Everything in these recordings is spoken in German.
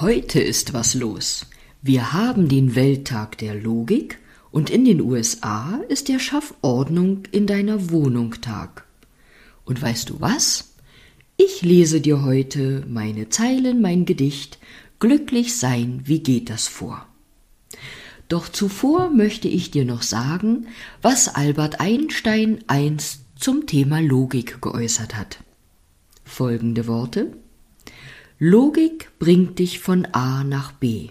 Heute ist was los. Wir haben den Welttag der Logik und in den USA ist der Schaff Ordnung in deiner Wohnung Tag. Und weißt du was? Ich lese dir heute meine Zeilen, mein Gedicht, glücklich sein, wie geht das vor? Doch zuvor möchte ich dir noch sagen, was Albert Einstein einst zum Thema Logik geäußert hat. Folgende Worte: Logik bringt dich von A nach B.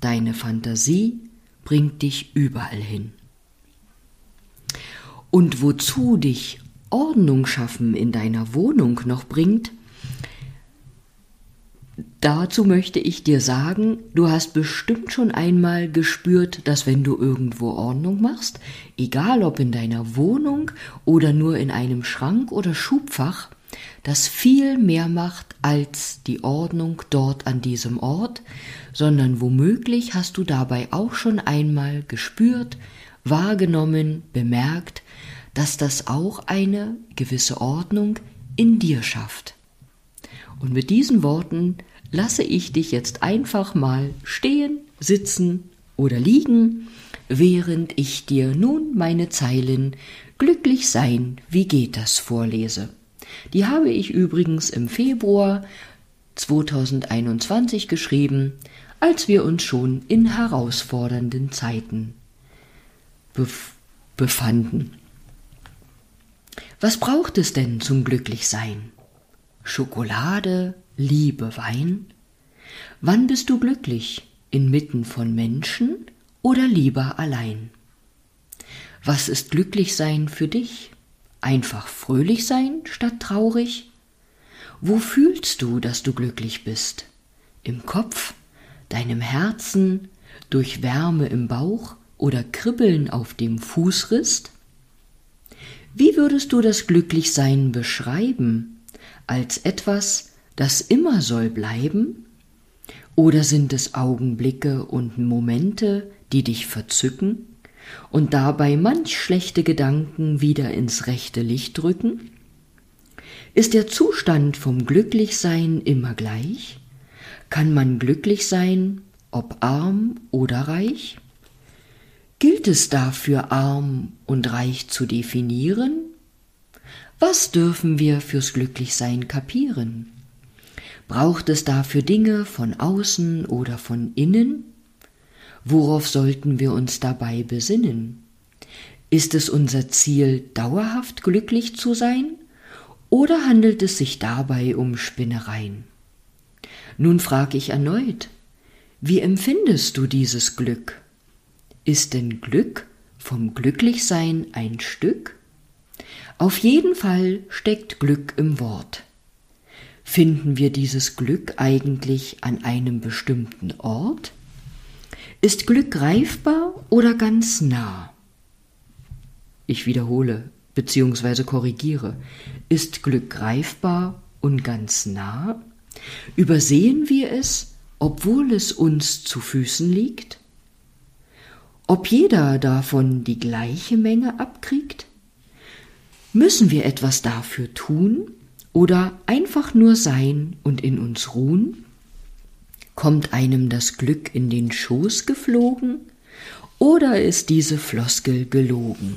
Deine Fantasie bringt dich überall hin. Und wozu dich Ordnung schaffen in deiner Wohnung noch bringt, dazu möchte ich dir sagen, du hast bestimmt schon einmal gespürt, dass wenn du irgendwo Ordnung machst, egal ob in deiner Wohnung oder nur in einem Schrank oder Schubfach, das viel mehr macht als die Ordnung dort an diesem Ort, sondern womöglich hast du dabei auch schon einmal gespürt, wahrgenommen, bemerkt, dass das auch eine gewisse Ordnung in dir schafft. Und mit diesen Worten lasse ich dich jetzt einfach mal stehen, sitzen oder liegen, während ich dir nun meine Zeilen "Glücklich sein, wie geht das?" vorlese. Die habe ich übrigens im Februar 2021 geschrieben, als wir uns schon in herausfordernden Zeiten befanden. Was braucht es denn zum Glücklichsein? Schokolade, Liebe, Wein? Wann bist du glücklich? Inmitten von Menschen oder lieber allein? Was ist Glücklichsein für dich? Einfach fröhlich sein statt traurig? Wo fühlst du, dass du glücklich bist? Im Kopf, deinem Herzen, durch Wärme im Bauch oder Kribbeln auf dem Fußriss? Wie würdest du das Glücklichsein beschreiben? Als etwas, das immer soll bleiben? Oder sind es Augenblicke und Momente, die dich verzücken und dabei manch schlechte Gedanken wieder ins rechte Licht rücken? Ist der Zustand vom Glücklichsein immer gleich? Kann man glücklich sein, ob arm oder reich? Gilt es dafür, arm und reich zu definieren? Was dürfen wir fürs Glücklichsein kapieren? Braucht es dafür Dinge von außen oder von innen? Worauf sollten wir uns dabei besinnen? Ist es unser Ziel, dauerhaft glücklich zu sein, oder handelt es sich dabei um Spinnereien? Nun frage ich erneut, wie empfindest du dieses Glück? Ist denn Glück vom Glücklichsein ein Stück? Auf jeden Fall steckt Glück im Wort. Finden wir dieses Glück eigentlich an einem bestimmten Ort? Ist Glück greifbar oder ganz nah? Ich wiederhole bzw. korrigiere. Ist Glück greifbar und ganz nah? Übersehen wir es, obwohl es uns zu Füßen liegt? Ob jeder davon die gleiche Menge abkriegt? Müssen wir etwas dafür tun oder einfach nur sein und in uns ruhen? Kommt einem das Glück in den Schoß geflogen oder ist diese Floskel gelogen?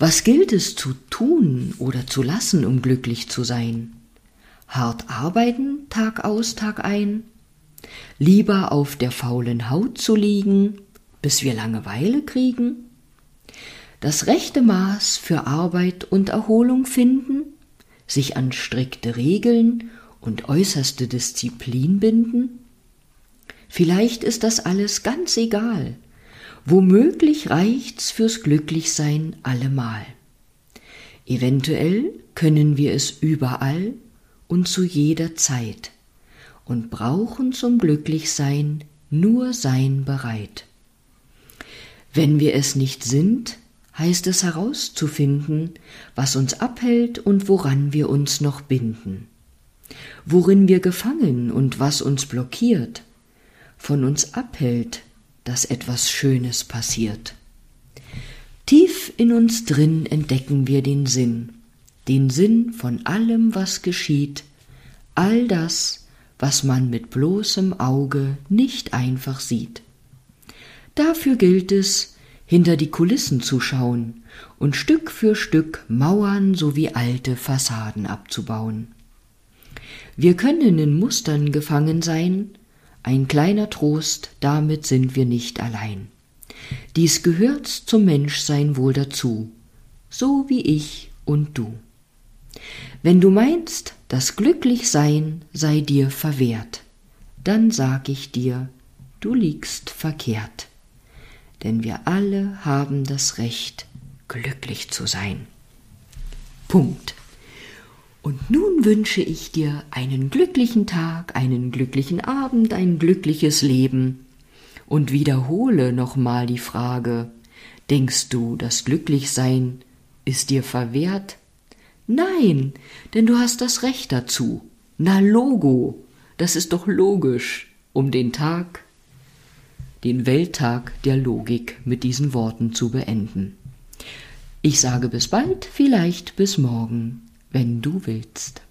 Was gilt es zu tun oder zu lassen, um glücklich zu sein? Hart arbeiten, Tag aus, Tag ein? Lieber auf der faulen Haut zu liegen, bis wir Langeweile kriegen? Das rechte Maß für Arbeit und Erholung finden? Sich an strikte Regeln und äußerste Disziplin binden? Vielleicht ist das alles ganz egal. Womöglich reicht's fürs Glücklichsein allemal. Eventuell können wir es überall und zu jeder Zeit und brauchen zum Glücklichsein nur sein bereit. Wenn wir es nicht sind, heißt es herauszufinden, was uns abhält und woran wir uns noch binden. Worin wir gefangen und was uns blockiert, von uns abhält, dass etwas Schönes passiert. Tief in uns drin entdecken wir den Sinn von allem, was geschieht, all das, was man mit bloßem Auge nicht einfach sieht. Dafür gilt es, hinter die Kulissen zu schauen und Stück für Stück Mauern sowie alte Fassaden abzubauen. Wir können in Mustern gefangen sein, ein kleiner Trost, damit sind wir nicht allein. Dies gehört zum Menschsein wohl dazu, so wie ich und du. Wenn du meinst, das Glücklichsein sei dir verwehrt, dann sag ich dir, du liegst verkehrt. Denn wir alle haben das Recht, glücklich zu sein. Punkt. Und nun wünsche ich dir einen glücklichen Tag, einen glücklichen Abend, ein glückliches Leben. Und wiederhole nochmal die Frage, denkst du, das Glücklichsein ist dir verwehrt? Nein, denn du hast das Recht dazu. Na logo, das ist doch logisch, um den Tag, den Welttag der Logik mit diesen Worten zu beenden. Ich sage bis bald, vielleicht bis morgen, wenn du willst.